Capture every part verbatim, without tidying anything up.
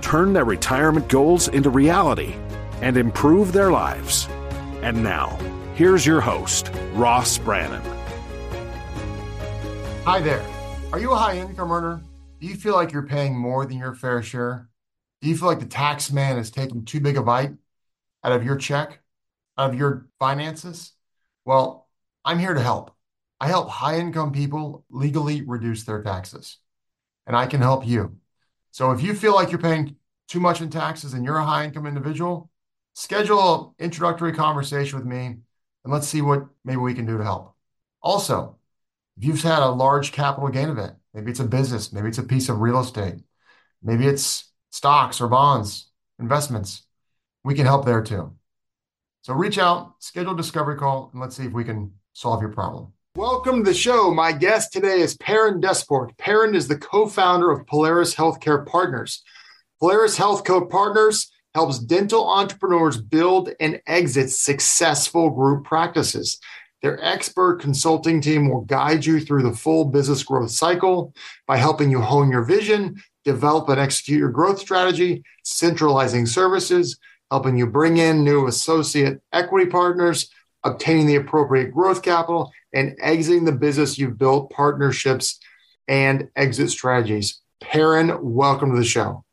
turn their retirement goals into reality, and improve their lives. And now, here's your host, Ross Brannan. Hi there. Are you a high-income earner? Do you feel like you're paying more than your fair share? Do you feel like the tax man is taking too big a bite out of your check, out of your finances? Well, I'm here to help. I help high-income people legally reduce their taxes, and I can help you. So if you feel like you're paying too much in taxes and you're a high-income individual, schedule an introductory conversation with me, and let's see what maybe we can do to help. Also, if you've had a large capital gain event, maybe it's a business, maybe it's a piece of real estate, maybe it's stocks or bonds, investments, we can help there too. So reach out, schedule a discovery call, and let's see if we can solve your problem. Welcome to the show. My guest today is Perrin Desportes. Perrin is the co-founder of Polaris Healthcare Partners. Polaris Healthcare Partners helps dental entrepreneurs build and exit successful group practices. Their expert consulting team will guide you through the full business growth cycle by helping you hone your vision, develop and execute your growth strategy, centralizing services, helping you bring in new associate equity partners, obtaining the appropriate growth capital, and exiting the business you've built, partnerships, and exit strategies. Perrin, welcome to the show.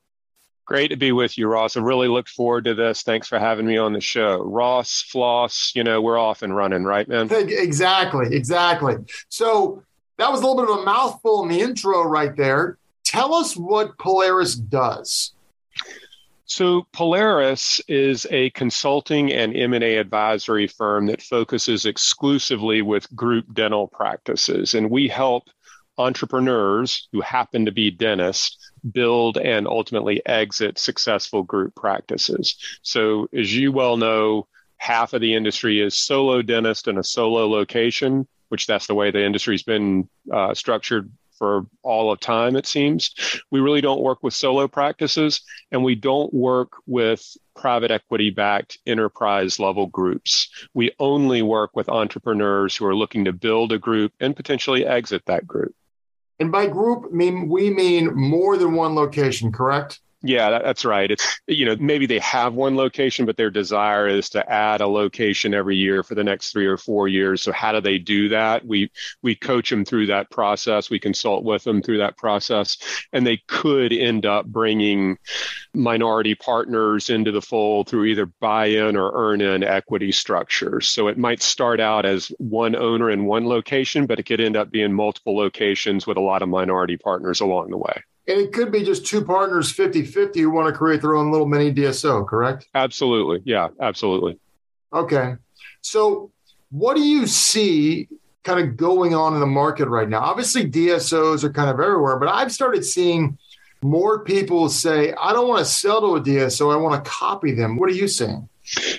Great to be with you, Ross. I really look forward to this. Thanks for having me on the show. Ross, Floss, you know, we're off and running, right, man? Exactly, exactly. So that was a little bit of a mouthful in the intro right there. Tell us what Polaris does. So Polaris is a consulting and M and A advisory firm that focuses exclusively with group dental practices. And we help entrepreneurs who happen to be dentists build and ultimately exit successful group practices. So as you well know, half of the industry is solo dentist in a solo location, which that's the way the industry's been uh, structured for all of time, it seems. We really don't work with solo practices, and we don't work with private equity-backed enterprise-level groups. We only work with entrepreneurs who are looking to build a group and potentially exit that group. And by group, mean we mean more than one location, correct? Yeah, that's right. It's, you know, maybe they have one location, but their desire is to add a location every year for the next three or four years. So how do they do that? We we coach them through that process. We consult with them through that process, and they could end up bringing minority partners into the fold through either buy-in or earn-in equity structures. So it might start out as one owner in one location, but it could end up being multiple locations with a lot of minority partners along the way. And it could be just two partners, fifty-fifty, who want to create their own little mini D S O, correct? Absolutely. Yeah, absolutely. Okay. So what do you see kind of going on in the market right now? Obviously, D S Os are kind of everywhere, but I've started seeing more people say, I don't want to sell to a D S O. I want to copy them. What are you seeing?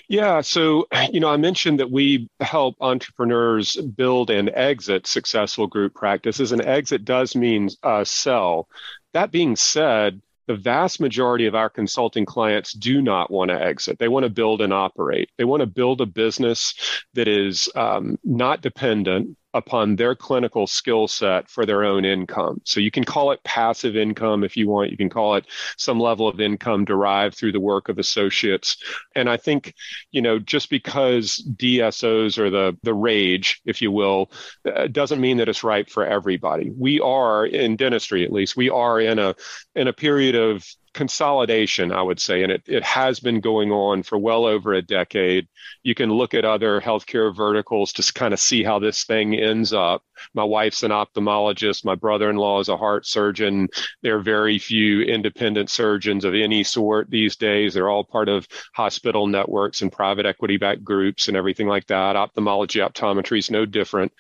Yeah. So, you know, I mentioned that we help entrepreneurs build and exit successful group practices, and exit does mean uh, sell. That being said, the vast majority of our consulting clients do not want to exit. They want to build and operate. They want to build a business that is um, not dependent upon their clinical skill set for their own income. So you can call it passive income if you want. You can call it some level of income derived through the work of associates. And I think, you know, just because D S Os are the, the rage, if you will, uh, doesn't mean that it's right for everybody. We are, in dentistry at least, we are in a in a period of consolidation, I would say, and it, it has been going on for well over a decade. You can look at other healthcare verticals to kind of see how this thing ends up. My wife's an ophthalmologist. My brother-in-law is a heart surgeon. There are very few independent surgeons of any sort these days. They're all part of hospital networks and private equity-backed groups and everything like that. Ophthalmology, optometry is no different.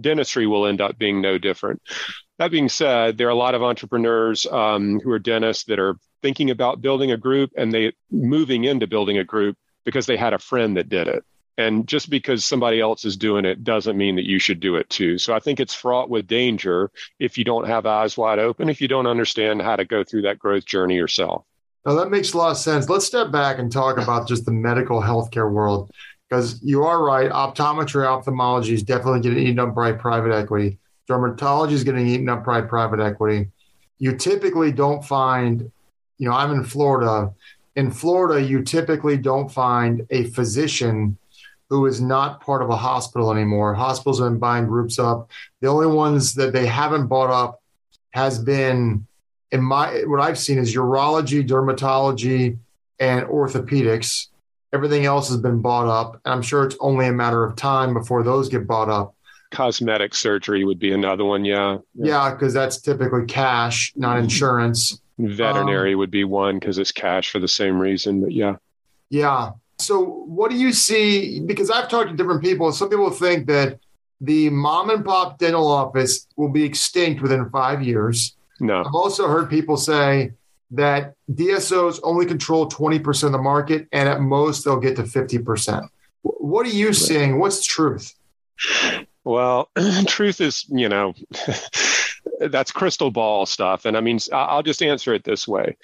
Dentistry will end up being no different. That being said, there are a lot of entrepreneurs um, who are dentists that are thinking about building a group and they moving into building a group because they had a friend that did it. And just because somebody else is doing it doesn't mean that you should do it too. So I think it's fraught with danger if you don't have eyes wide open, if you don't understand how to go through that growth journey yourself. Now, that makes a lot of sense. Let's step back and talk about just the medical healthcare world, because you are right. Optometry, ophthalmology is definitely getting eaten up by private equity. Dermatology is getting eaten up by private equity. You typically don't find, you know, I'm in Florida. In Florida, you typically don't find a physician who is not part of a hospital anymore. Hospitals have been buying groups up. The only ones that they haven't bought up has been, in my what I've seen is urology, dermatology, and orthopedics. Everything else has been bought up. And I'm sure it's only a matter of time before those get bought up. Cosmetic surgery would be another one, yeah. Yeah, because yeah, that's typically cash, not insurance. Veterinary um, would be one because it's cash for the same reason, but yeah. Yeah. So what do you see? Because I've talked to different people. Some people think that the mom and pop dental office will be extinct within five years. No. I've also heard people say that D S Os only control twenty percent of the market, and at most they'll get to fifty percent. What are you seeing? What's the truth? Well, truth is, you know, that's crystal ball stuff. And I mean, I'll just answer it this way.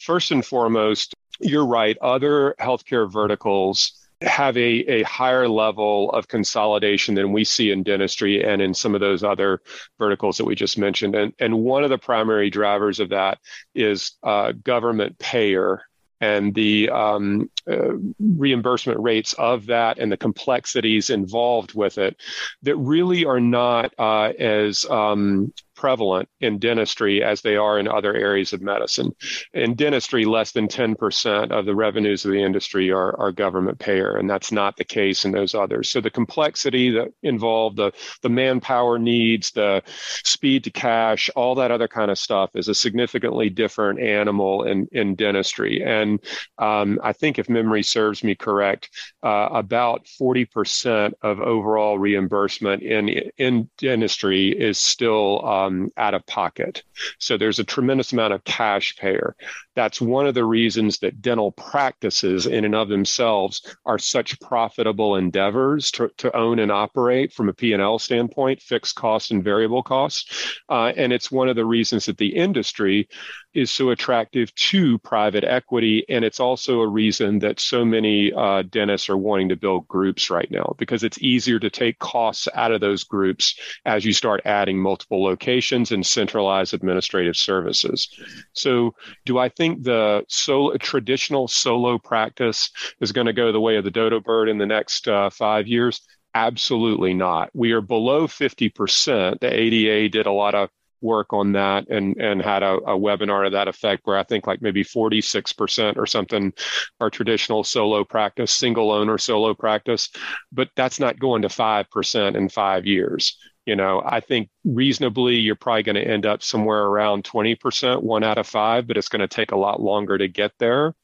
First and foremost, you're right. Other healthcare verticals have a, a higher level of consolidation than we see in dentistry and in some of those other verticals that we just mentioned. And, and one of the primary drivers of that is uh, government payer and the um, uh, reimbursement rates of that and the complexities involved with it that really are not uh, as um, prevalent in dentistry as they are in other areas of medicine. In dentistry, less than ten percent of the revenues of the industry are, are government payer, and that's not the case in those others. So the complexity that involved, the, the manpower needs, the speed to cash, all that other kind of stuff is a significantly different animal in, in dentistry. And um, I think if memory serves me correct, uh, about forty percent of overall reimbursement in, in dentistry is still um, out of pocket. So there's a tremendous amount of cash payer. That's one of the reasons that dental practices in and of themselves are such profitable endeavors to, to own and operate from a P and L standpoint, fixed costs and variable costs. Uh, and it's one of the reasons that the industry is so attractive to private equity. And it's also a reason that so many uh, dentists are wanting to build groups right now, because it's easier to take costs out of those groups as you start adding multiple locations and centralized administrative services. So do I think the solo, traditional solo practice is going to go the way of the dodo bird in the next uh, five years? Absolutely not. We are below fifty percent. The A D A did a lot of work on that and, and had a, a webinar to that effect where I think like maybe forty-six percent or something are traditional solo practice, single owner solo practice, but that's not going to five percent in five years. You know, I think reasonably, you're probably going to end up somewhere around twenty percent, one out of five, but it's going to take a lot longer to get there.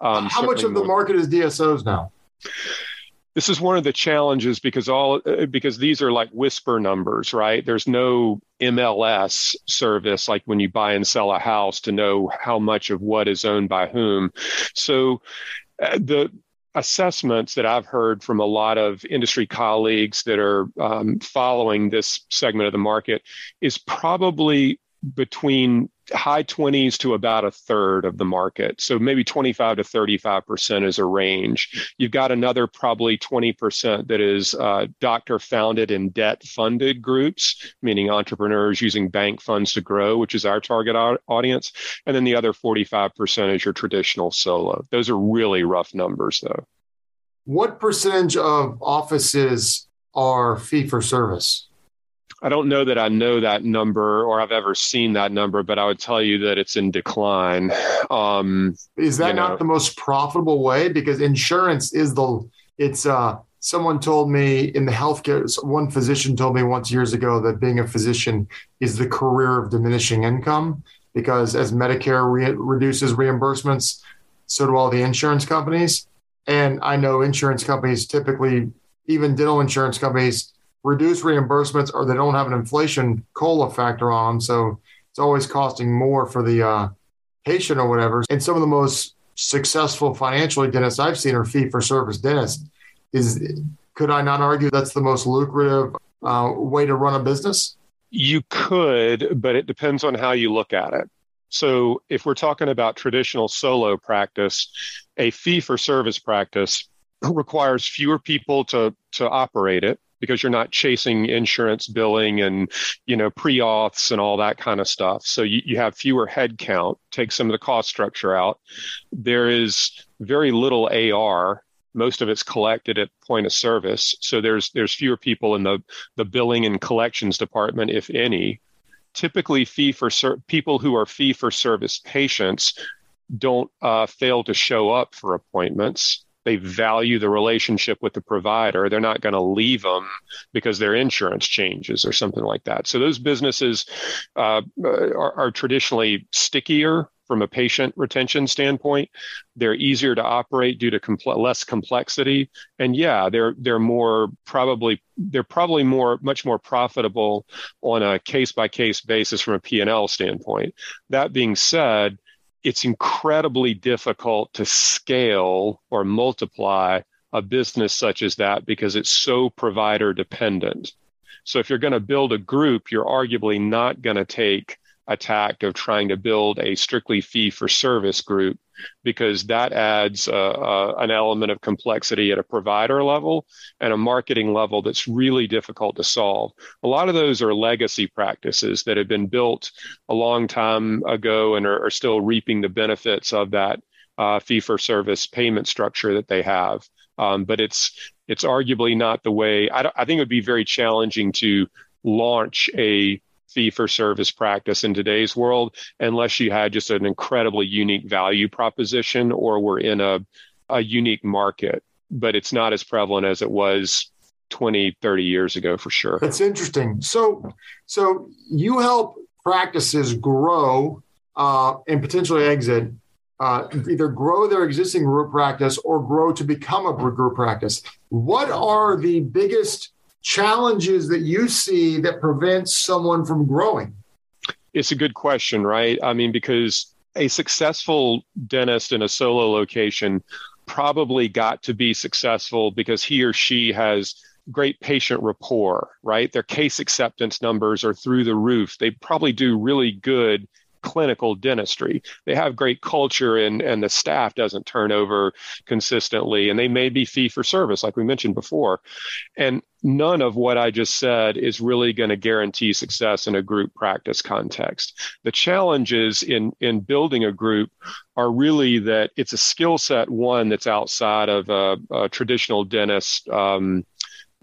Um, How much of the market is D S Os now? This is one of the challenges because all because these are like whisper numbers, right? There's no M L S service like when you buy and sell a house to know how much of what is owned by whom. So uh, the assessments that I've heard from a lot of industry colleagues that are um, following this segment of the market is probably between high twenties to about a third of the market. So maybe twenty-five to thirty-five percent is a range. You've got another probably twenty percent that is uh, doctor founded and debt funded groups, meaning entrepreneurs using bank funds to grow, which is our target o- audience. And then the other forty-five percent is your traditional solo. Those are really rough numbers though. What percentage of offices are fee for service? I don't know that I know that number or I've ever seen that number, but I would tell you that it's in decline. Um, is that not know. the most profitable way? Because insurance is the, it's uh, someone told me in the healthcare, one physician told me once years ago that being a physician is the career of diminishing income because as Medicare re- reduces reimbursements, so do all the insurance companies. And I know insurance companies typically, even dental insurance companies, reduced reimbursements or they don't have an inflation COLA factor on them. So it's always costing more for the uh, patient or whatever. And some of the most successful financially dentists I've seen are fee-for-service dentists. Is, could I not argue that's the most lucrative uh, way to run a business? You could, but it depends on how you look at it. So if we're talking about traditional solo practice, a fee-for-service practice requires fewer people to, to operate it, because you're not chasing insurance billing and, you know, pre-auths and all that kind of stuff. So you, you have fewer headcount, take some of the cost structure out. There is very little A R. Most of it's collected at point of service. So there's there's fewer people in the, the billing and collections department, if any. Typically, fee for ser- people who are fee-for-service patients don't uh, fail to show up for appointments. They value the relationship with the provider. They're not going to leave them because their insurance changes or something like that. So those businesses uh, are, are traditionally stickier from a patient retention standpoint. They're easier to operate due to compl- less complexity, and yeah, they're they're more probably they're probably more much more profitable on a case by case basis from a P and L standpoint. That being said, it's incredibly difficult to scale or multiply a business such as that because it's so provider dependent. So if you're going to build a group, you're arguably not going to take a tack of trying to build a strictly fee-for-service group because that adds uh, uh, an element of complexity at a provider level and a marketing level that's really difficult to solve. A lot of those are legacy practices that have been built a long time ago and are, are still reaping the benefits of that uh, fee-for-service payment structure that they have. Um, but it's it's arguably not the way. I, I think it would be very challenging to launch a fee-for-service practice in today's world, unless you had just an incredibly unique value proposition or were in a, a unique market. But it's not as prevalent as it was twenty, thirty years ago, for sure. That's interesting. So, so you help practices grow uh, and potentially exit, uh, either grow their existing group practice or grow to become a group practice. What are the biggest challenges that you see that prevents someone from growing? It's a good question, right? I mean, because a successful dentist in a solo location probably got to be successful because he or she has great patient rapport, right? Their case acceptance numbers are through the roof. They probably do really good clinical dentistry. They have great culture and, and the staff doesn't turn over consistently, and they may be fee for service, like we mentioned before. And none of what I just said is really going to guarantee success in a group practice context. The challenges in, in building a group are really that it's a skill set, one, that's outside of a, a traditional dentist um,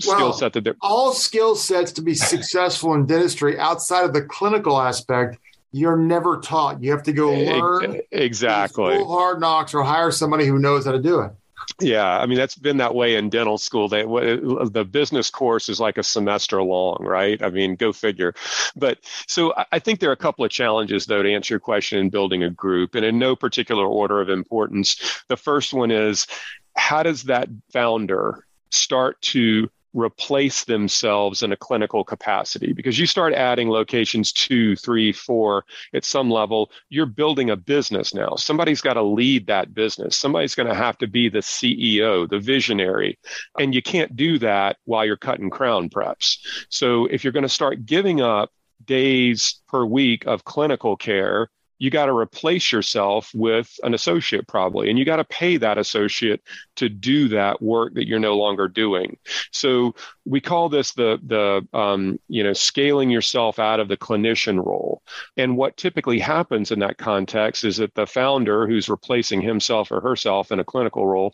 well, skill set. That all skill sets to be successful in dentistry outside of the clinical aspect, you're never taught. You have to go learn. Exactly. School Hard Knocks or hire somebody who knows how to do it. Yeah. I mean, that's been that way in dental school. They, the business course is like a semester long, right? I mean, go figure. But so I think there are a couple of challenges, though, to answer your question in building a group, and in no particular order of importance. The first one is, how does that founder start to replace themselves in a clinical capacity? Because you start adding locations two, three, four, at some level, you're building a business now. Somebody's got to lead that business. Somebody's going to have to be the C E O, the visionary. And you can't do that while you're cutting crown preps. So if you're going to start giving up days per week of clinical care, you got to replace yourself with an associate probably, and you got to pay that associate to do that work that you're no longer doing. So we call this the, the um, you know, scaling yourself out of the clinician role. And what typically happens in that context is that the founder who's replacing himself or herself in a clinical role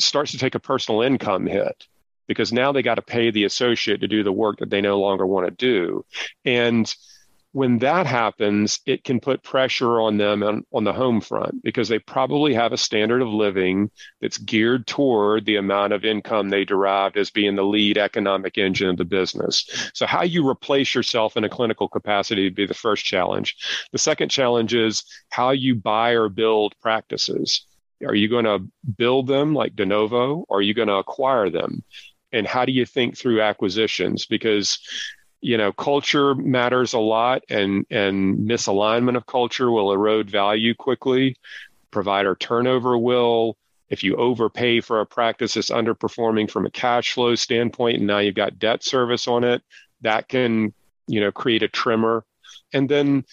starts to take a personal income hit, because now they got to pay the associate to do the work that they no longer want to do. And when that happens, it can put pressure on them on, on the home front, because they probably have a standard of living that's geared toward the amount of income they derived as being the lead economic engine of the business. So how you replace yourself in a clinical capacity would be the first challenge. The second challenge is how you buy or build practices. Are you going to build them like de novo, or are you going to acquire them? and how do you think through acquisitions? Because, you know, culture matters a lot, and, and misalignment of culture will erode value quickly. Provider turnover will. If you overpay for a practice that's underperforming from a cash flow standpoint, and now you've got debt service on it, that can, you know, create a tremor. And then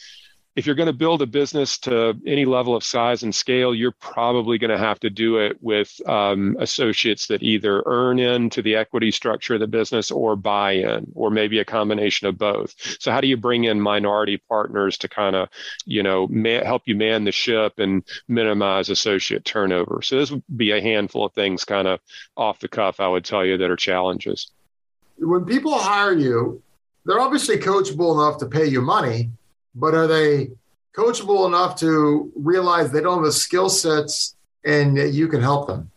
if you're going to build a business to any level of size and scale, you're probably going to have to do it with um, associates that either earn into the equity structure of the business or buy in, or maybe a combination of both. So how do you bring in minority partners to kind of, you know, man, help you man the ship and minimize associate turnover? So this would be a handful of things kind of off the cuff, I would tell you, that are challenges. When people hire you, they're obviously coachable enough to pay you money, but are they coachable enough to realize they don't have the skill sets and that you can help them?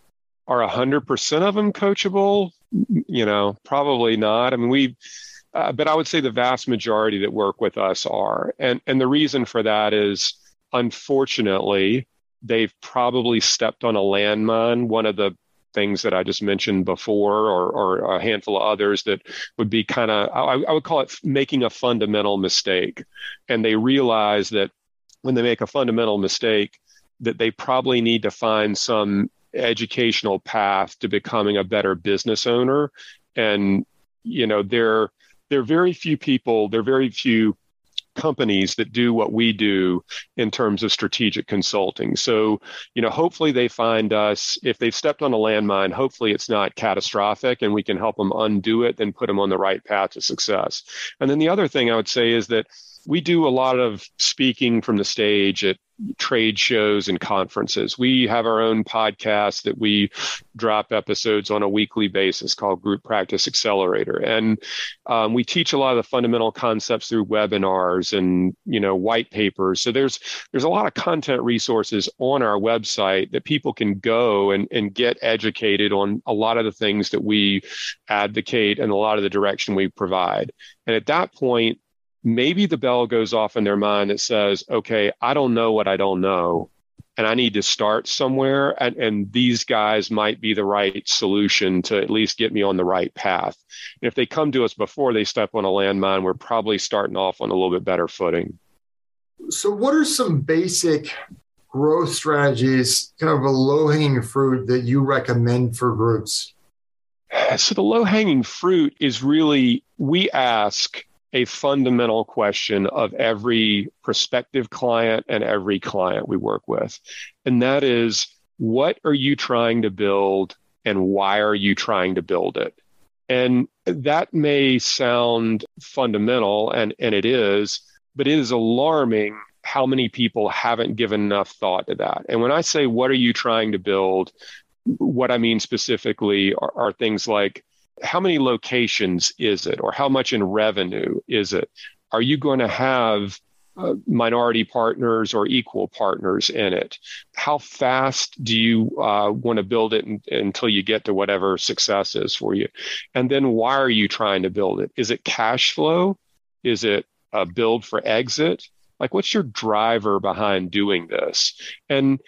Are one hundred percent of them coachable? You know, probably not. I mean, we, uh, but I would say the vast majority that work with us are. And, and the reason for that is, unfortunately, they've probably stepped on a landmine, one of the things that I just mentioned before, or, or a handful of others that would be kind of, I, I would call it making a fundamental mistake. And they realize that when they make a fundamental mistake, that they probably need to find some educational path to becoming a better business owner. And, you know, there, there are very few people, there are very few companies that do what we do in terms of strategic consulting. So, you know, hopefully they find us. If they've stepped on a landmine, hopefully it's not catastrophic and we can help them undo it and put them on the right path to success. And then the other thing I would say is that we do a lot of speaking from the stage at trade shows and conferences. We have our own podcast that we drop episodes on a weekly basis called Group Practice Accelerator. And um, we teach a lot of the fundamental concepts through webinars and, you know, white papers. So there's there's a lot of content resources on our website that people can go and, and get educated on a lot of the things that we advocate and a lot of the direction we provide. And at that point, maybe the bell goes off in their mind that says, okay, I don't know what I don't know, and I need to start somewhere. And, and these guys might be the right solution to at least get me on the right path. And if they come to us before they step on a landmine, we're probably starting off on a little bit better footing. So what are some basic growth strategies, kind of a low-hanging fruit that you recommend for groups? So the low-hanging fruit is really, we ask a fundamental question of every prospective client and every client we work with. And that is, what are you trying to build and why are you trying to build it? And that may sound fundamental, and, and it is, but it is alarming how many people haven't given enough thought to that. And when I say, what are you trying to build? What I mean specifically are, are things like, how many locations is it, or how much in revenue is it? Are you going to have uh, minority partners or equal partners in it? How fast do you uh, want to build it in, until you get to whatever success is for you? And then why are you trying to build it? Is it cash flow? Is it a build for exit? Like, what's your driver behind doing this? And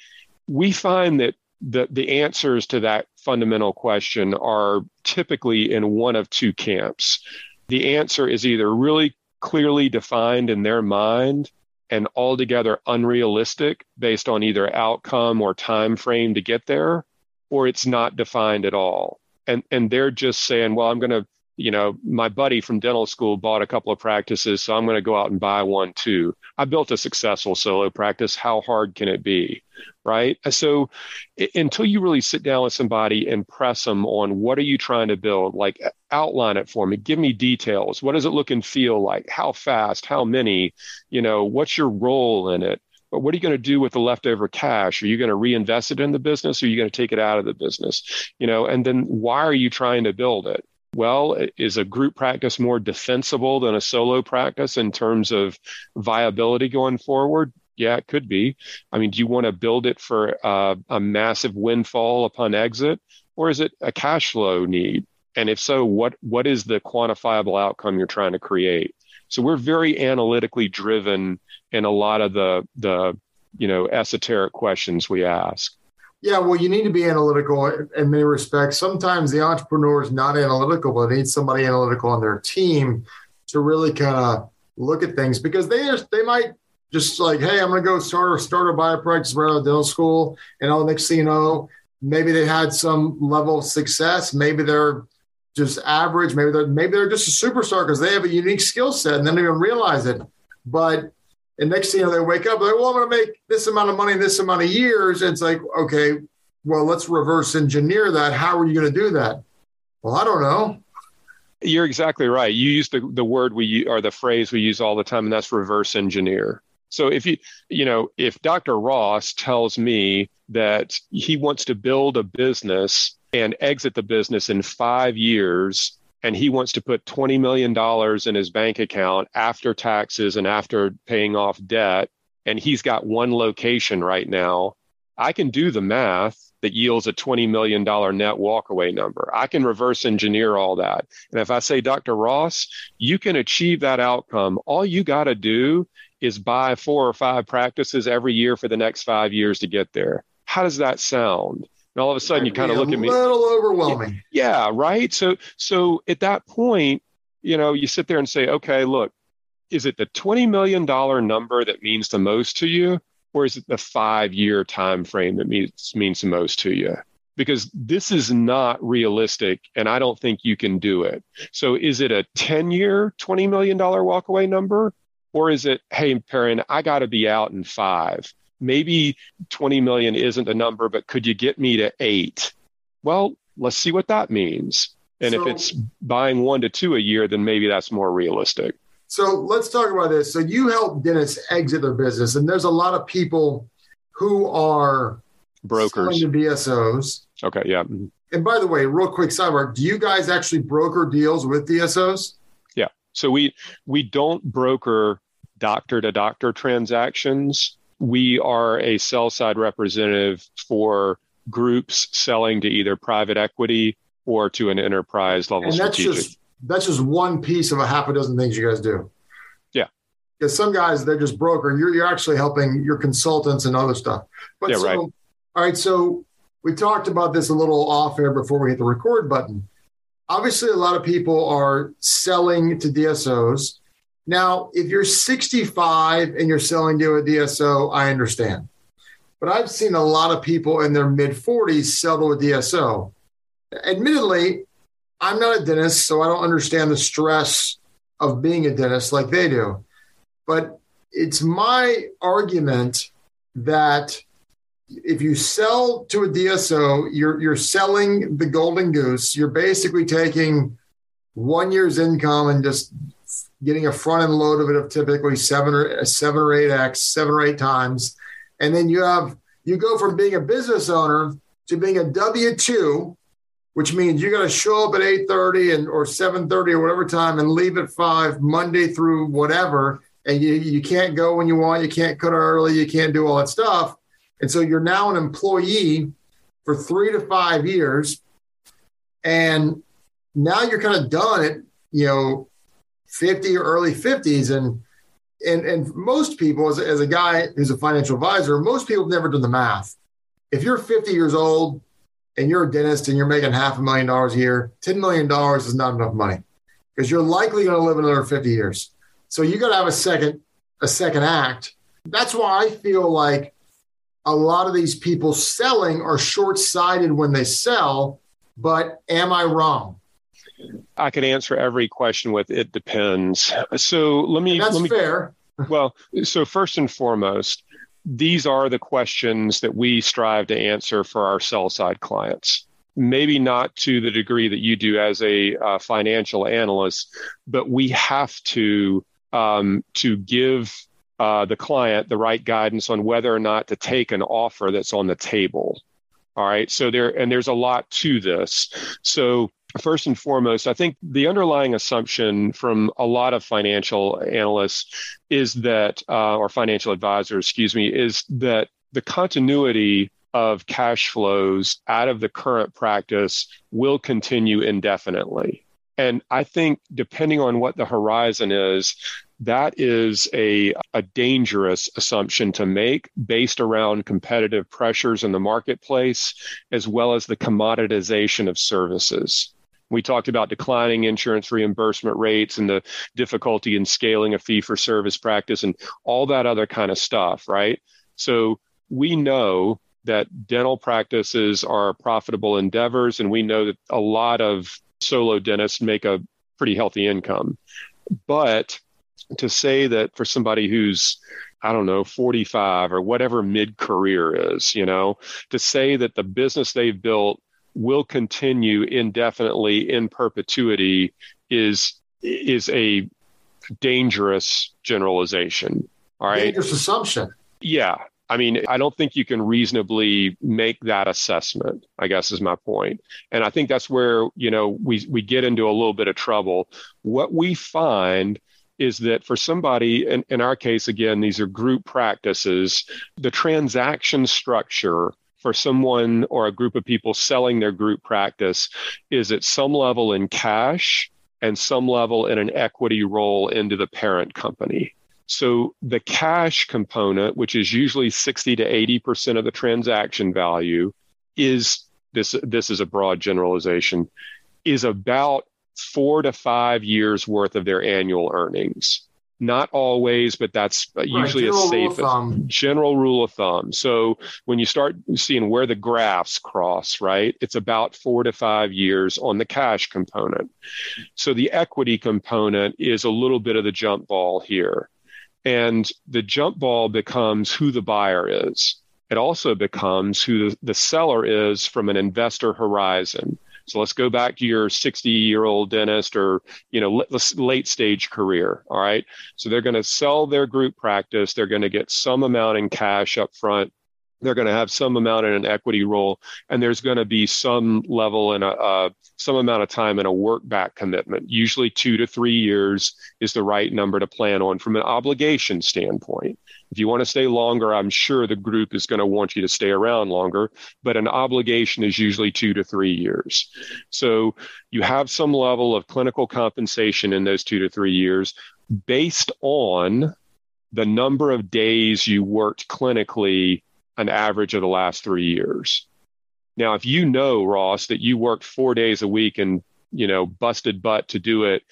we find that the, the answers to that fundamental question are typically in one of two camps. The answer is either really clearly defined in their mind and altogether unrealistic based on either outcome or time frame to get there, or it's not defined at all. And and they're just saying, well, I'm going to, you know, my buddy from dental school bought a couple of practices, so I'm going to go out and buy one too. I built a successful solo practice. How hard can it be? Right? So it, until you really sit down with somebody and press them on, what are you trying to build? Like, outline it for me. Give me details. What does it look and feel like? How fast? How many? You know, what's your role in it? But what are you going to do with the leftover cash? Are you going to reinvest it in the business? Or are you going to take it out of the business? You know, and then why are you trying to build it? Well, is a group practice more defensible than a solo practice in terms of viability going forward? Yeah, it could be. I mean, do you want to build it for uh, a massive windfall upon exit, or is it a cash flow need? And if so, what what is the quantifiable outcome you're trying to create? So we're very analytically driven in a lot of the the you know esoteric questions we ask. Yeah, well, you need to be analytical in many respects. Sometimes the entrepreneur is not analytical, but they need somebody analytical on their team to really kind of look at things, because they just, they might just like, hey, I'm going to go start or start a biopractice right out of dental school. And all the next thing you know, maybe they had some level of success. Maybe they're just average. Maybe they're, maybe they're just a superstar because they have a unique skill set and they don't even realize it. But the next thing you know, they wake up, they're like, well, I'm going to make this amount of money in this amount of years. And it's like, okay, well, let's reverse engineer that. How are you going to do that? Well, I don't know. You're exactly right. You use the, the word we or the phrase we use all the time, and that's reverse engineer. So if you, you know, if Doctor Ross tells me that he wants to build a business and exit the business in five years, and he wants to put twenty million dollars in his bank account after taxes and after paying off debt, and he's got one location right now, I can do the math that yields a twenty million dollars net walkaway number. I can reverse engineer all that. And if I say, Doctor Ross, you can achieve that outcome. All you got to do is buy four or five practices every year for the next five years to get there. How does that sound? And all of a sudden you kind of look at me. A little overwhelming. Yeah, yeah, right? So, so at that point, you know, you sit there and say, okay, look, is it the twenty million dollars number that means the most to you? Or is it the five-year time frame that means means the most to you? Because this is not realistic, and I don't think you can do it. So is it a ten-year, twenty million dollars walkaway number? Or is it, hey, Perrin, I got to be out in five. Maybe twenty million isn't the number, but could you get me to eight? Well, let's see what that means. And so, if it's buying one to two a year, then maybe that's more realistic. So let's talk about this. So you help dentists exit their business, and there's a lot of people who are brokers to D S Os. Okay, yeah. And by the way, real quick sidebar, do you guys actually broker deals with D S Os? Yeah. So we we don't broker doctor-to-doctor transactions. We are a sell-side representative for groups selling to either private equity or to an enterprise level strategic. That's just- That's just one piece of a half a dozen things you guys do. Yeah. Because some guys, they're just broker. You're, you're actually helping your consultants and other stuff. But yeah, so, right. All right. So we talked about this a little off air before we hit the record button. Obviously, a lot of people are selling to D S Os. Now, if you're sixty-five and you're selling to a D S O, I understand. But I've seen a lot of people in their mid-forties sell to a D S O. Admittedly, I'm not a dentist, so I don't understand the stress of being a dentist like they do. But it's my argument that if you sell to a D S O, you're you're selling the golden goose. You're basically taking one year's income and just getting a front end load of it of typically seven or seven or eight X, seven or eight times. And then you have you go from being a business owner to being a W two, which means you got to show up at eight thirty and or seven thirty or whatever time and leave at five Monday through whatever. And you, you can't go when you want. You can't cut early. You can't do all that stuff. And so you're now an employee for three to five years. And now you're kind of done at, you know, fifty or early fifties. And and and most people, as, as a guy who's a financial advisor, most people have never done the math. If you're fifty years old, and you're a dentist and you're making half a million dollars a year, ten million dollars is not enough money because you're likely going to live another fifty years. So you got to have a second, a second act. That's why I feel like a lot of these people selling are short-sighted when they sell, but am I wrong? I could answer every question with, it depends. So let me- and that's let me, fair. Well, so first and foremost, these are the questions that we strive to answer for our sell-side clients. Maybe not to the degree that you do as a uh, financial analyst, but we have to um, to give uh, the client the right guidance on whether or not to take an offer that's on the table. All right. So there, and there's a lot to this. So first and foremost, I think the underlying assumption from a lot of financial analysts is that, uh, or financial advisors, excuse me, is that the continuity of cash flows out of the current practice will continue indefinitely. And I think depending on what the horizon is, that is a, a dangerous assumption to make based around competitive pressures in the marketplace, as well as the commoditization of services. We talked about declining insurance reimbursement rates and the difficulty in scaling a fee-for-service practice and all that other kind of stuff, right? So we know that dental practices are profitable endeavors, and we know that a lot of solo dentists make a pretty healthy income. But to say that for somebody who's, I don't know, forty-five or whatever mid-career is, you know, to say that the business they've built will continue indefinitely in perpetuity is is a dangerous generalization. All right. Dangerous assumption. Yeah. I mean, I don't think you can reasonably make that assessment, I guess is my point. And I think that's where, you know, we, we get into a little bit of trouble. What we find is that for somebody, in, in our case, again, these are group practices, the transaction structure for someone or a group of people selling their group practice is at some level in cash and some level in an equity roll into the parent company. So the cash component, which is usually sixty to eighty percent of the transaction value, is, this, this is a broad generalization, is about four to five years worth of their annual earnings. Not always, but that's usually a safe general rule of thumb. So when you start seeing where the graphs cross, right, it's about four to five years on the cash component. So the equity component is a little bit of the jump ball here. And the jump ball becomes who the buyer is. It also becomes who the seller is from an investor horizon. So let's go back to your sixty-year-old dentist or, you know, late-stage career, all right? So they're going to sell their group practice. They're going to get some amount in cash up front. They're going to have some amount in an equity role, and there's going to be some level and a uh, some amount of time in a work-back commitment. Usually two to three years is the right number to plan on from an obligation standpoint. If you want to stay longer, I'm sure the group is going to want you to stay around longer, but an obligation is usually two to three years. So you have some level of clinical compensation in those two to three years based on the number of days you worked clinically, an average of the last three years. Now, if you know, Ross, that you worked four days a week and, you know, busted butt to do it,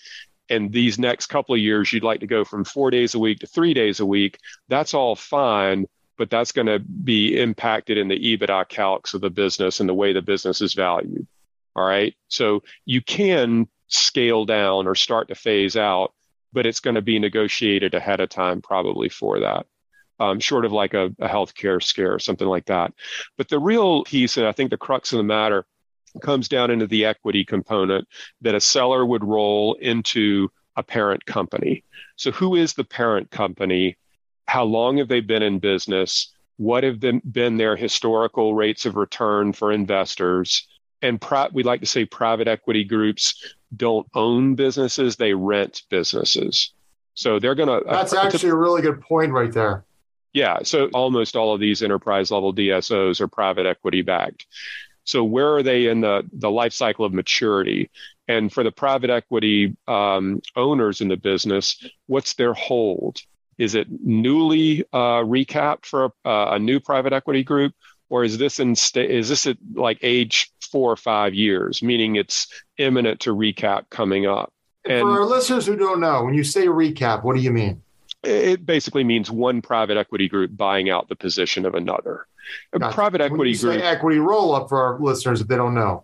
and these next couple of years, you'd like to go from four days a week to three days a week, that's all fine, but that's going to be impacted in the EBITDA calcs of the business and the way the business is valued. All right. So you can scale down or start to phase out, but it's going to be negotiated ahead of time probably for that. Um, short of like a, a healthcare scare or something like that. But the real piece, and I think the crux of the matter, comes down into the equity component that a seller would roll into a parent company. So who is the parent company? How long have they been in business? What have been, been their historical rates of return for investors? And pri- we like to say private equity groups don't own businesses, they rent businesses. So they're going to... That's uh, actually a really good point right there. Yeah. So almost all of these enterprise level D S Os are private equity backed. So where are they in the, the life cycle of maturity? And for the private equity um, owners in the business, what's their hold? Is it newly uh, recapped for a, uh, a new private equity group? Or is this in st- is this at like age four or five years, meaning it's imminent to recap coming up? And for our listeners who don't know, when you say recap, what do you mean? It basically means one private equity group buying out the position of another. A gotcha. Private equity when you group. Say equity roll up for our listeners if they don't know.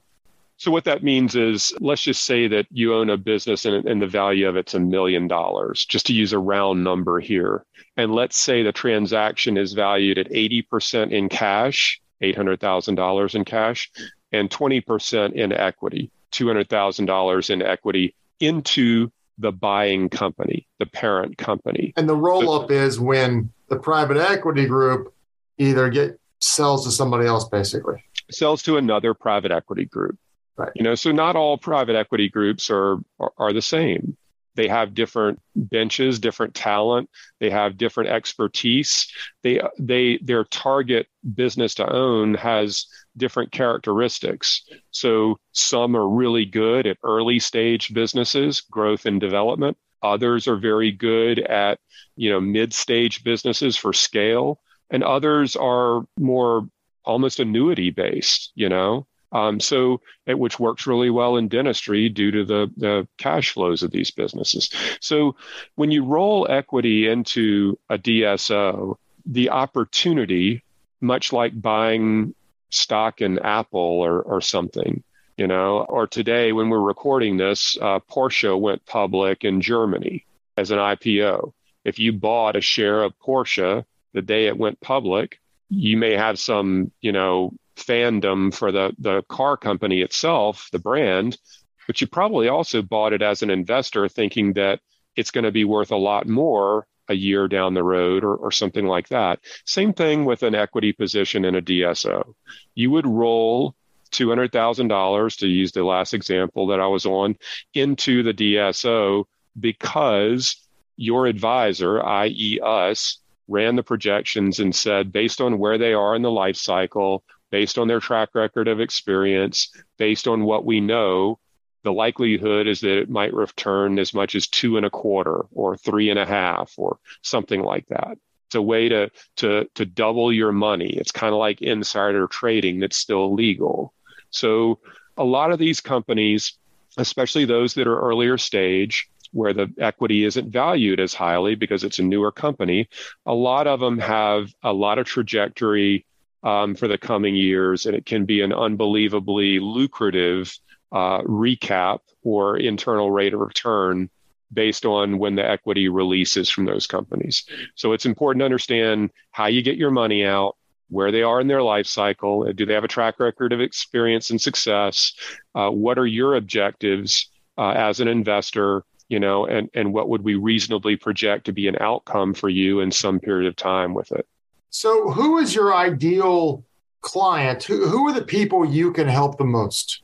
So what that means is, let's just say that you own a business and, and the value of it's a million dollars, just to use a round number here. And let's say the transaction is valued at eighty percent in cash, eight hundred thousand dollars in cash, and twenty percent in equity, two hundred thousand dollars in equity into the buying company, the parent company. And the roll-up so, is when the private equity group either get sells to somebody else, basically. Sells to another private equity group. Right. You know, so not all private equity groups are are, are the same. They have different benches, different talent. They have different expertise. They, they, their target business to own has different characteristics. So some are really good at early stage businesses, growth and development. Others are very good at, you know, mid-stage businesses for scale. And others are more almost annuity based, you know. Um, so, which works really well in dentistry due to the, the cash flows of these businesses. So when you roll equity into a D S O, the opportunity, much like buying stock in Apple or, or something, you know, or today when we're recording this, uh, Porsche went public in Germany as an I P O. If you bought a share of Porsche the day it went public, you may have some, you know, fandom for the, the car company itself, the brand, but you probably also bought it as an investor thinking that it's going to be worth a lot more a year down the road or, or something like that. Same thing with an equity position in a D S O. You would roll two hundred thousand dollars, to use the last example that I was on, into the D S O because your advisor, that is us, ran the projections and said, based on where they are in the life cycle, based on their track record of experience, based on what we know, the likelihood is that it might return as much as two and a quarter or three and a half or something like that. It's a way to to to double your money. It's kind of like insider trading that's still legal. So a lot of these companies, especially those that are earlier stage, where the equity isn't valued as highly because it's a newer company, a lot of them have a lot of trajectory Um, for the coming years, and it can be an unbelievably lucrative uh, recap or internal rate of return based on when the equity releases from those companies. So it's important to understand how you get your money out, where they are in their life cycle, do they have a track record of experience and success, uh, what are your objectives uh, as an investor, you know, and, and what would we reasonably project to be an outcome for you in some period of time with it. So who is your ideal client? Who, who are the people you can help the most?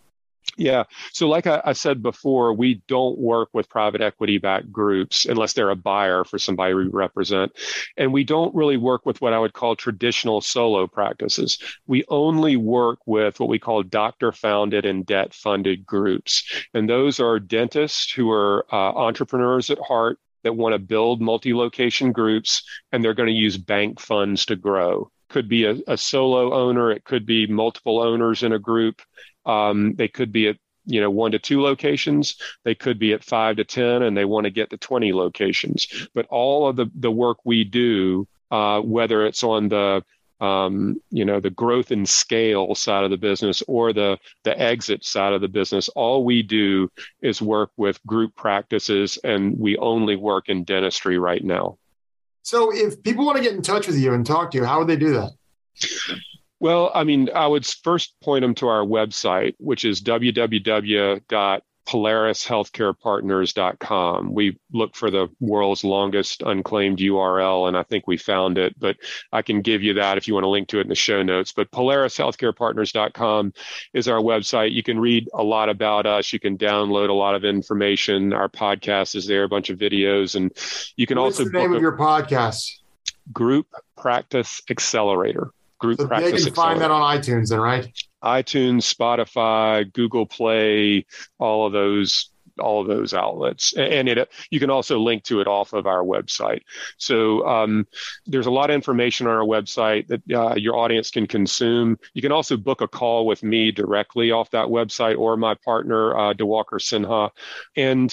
Yeah. So like I, I said before, we don't work with private equity-backed groups unless they're a buyer for somebody we represent. And we don't really work with what I would call traditional solo practices. We only work with what we call doctor-founded and debt-funded groups. And those are dentists who are uh, entrepreneurs at heart, that want to build multi-location groups, and they're going to use bank funds to grow. Could be a, a solo owner. It could be multiple owners in a group. Um, they could be at, you know, one to two locations. They could be at five to ten, and they want to get to twenty locations. But all of the, the work we do, uh, whether it's on the Um, you know, the growth and scale side of the business or the, the exit side of the business, all we do is work with group practices, and we only work in dentistry right now. So if people want to get in touch with you and talk to you, how would they do that? Well, I mean, I would first point them to our website, which is www.polaris healthcare partners dot com. We look for the world's longest unclaimed U R L, and I think we found it, but I can give you that if you want to link to it in the show notes. But Polaris Healthcare Partners dot com is our website. You can read a lot about us. You can download a lot of information. Our podcast is there, a bunch of videos, and you can What's also the name book of your podcast? Group Practice Accelerator. Group so Practice Accelerator. They can find that on iTunes, then, right? iTunes, Spotify, Google Play, all of those, all of those outlets, and it, you can also link to it off of our website. So um, there's a lot of information on our website that uh, your audience can consume. You can also book a call with me directly off that website or my partner, uh, DeWalker Sinha, and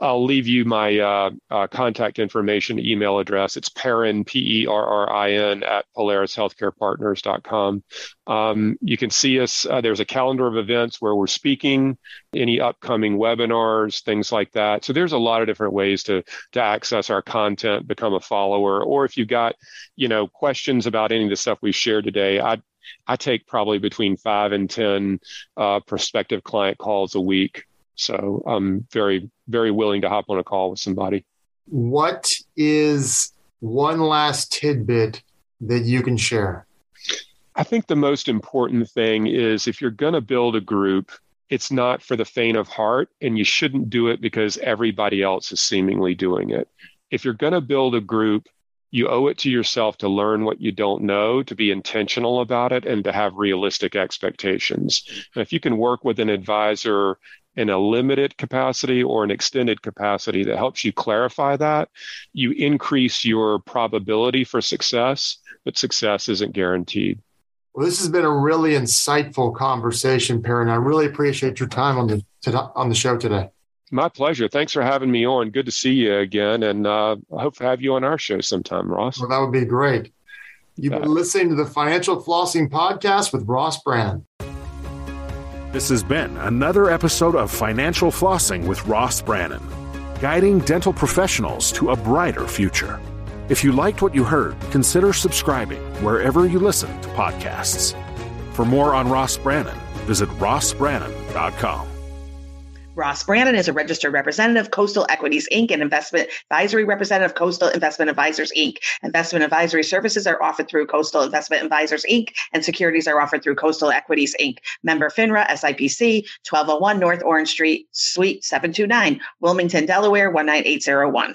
I'll leave you my uh, uh, contact information, email address. It's Perrin, P E R R I N, at Polaris Healthcare Partners dot com. Um, you can see us. Uh, there's a calendar of events where we're speaking, any upcoming webinars, things like that. So there's a lot of different ways to to access our content, become a follower, or if you've got, you know, questions about any of the stuff we shared today, I'd I take probably between five and ten uh, prospective client calls a week. So I'm very, very willing to hop on a call with somebody. What is one last tidbit that you can share? I think the most important thing is if you're going to build a group it's not for the faint of heart, and you shouldn't do it because everybody else is seemingly doing it. If you're going to build a group, you owe it to yourself to learn what you don't know, to be intentional about it, and to have realistic expectations. And if you can work with an advisor in a limited capacity or an extended capacity that helps you clarify that, you increase your probability for success, but success isn't guaranteed. Well, this has been a really insightful conversation, Perrin. I really appreciate your time on the on the show today. My pleasure. Thanks for having me on. Good to see you again. And uh, I hope to have you on our show sometime, Ross. Well, that would be great. You've been listening to the Financial Flossing Podcast with Ross Brannan. This has been another episode of Financial Flossing with Ross Brannan, guiding dental professionals to a brighter future. If you liked what you heard, consider subscribing wherever you listen to podcasts. For more on Ross Brannan, visit ross brannan dot com. Ross Brannan is a registered representative, Coastal Equities, Incorporated, and investment advisory representative, Coastal Investment Advisors, Incorporated. Investment advisory services are offered through Coastal Investment Advisors, Incorporated, and securities are offered through Coastal Equities, Incorporated. Member FINRA, S I P C, twelve oh one North Orange Street, Suite seven two nine, Wilmington, Delaware, one nine eight zero one.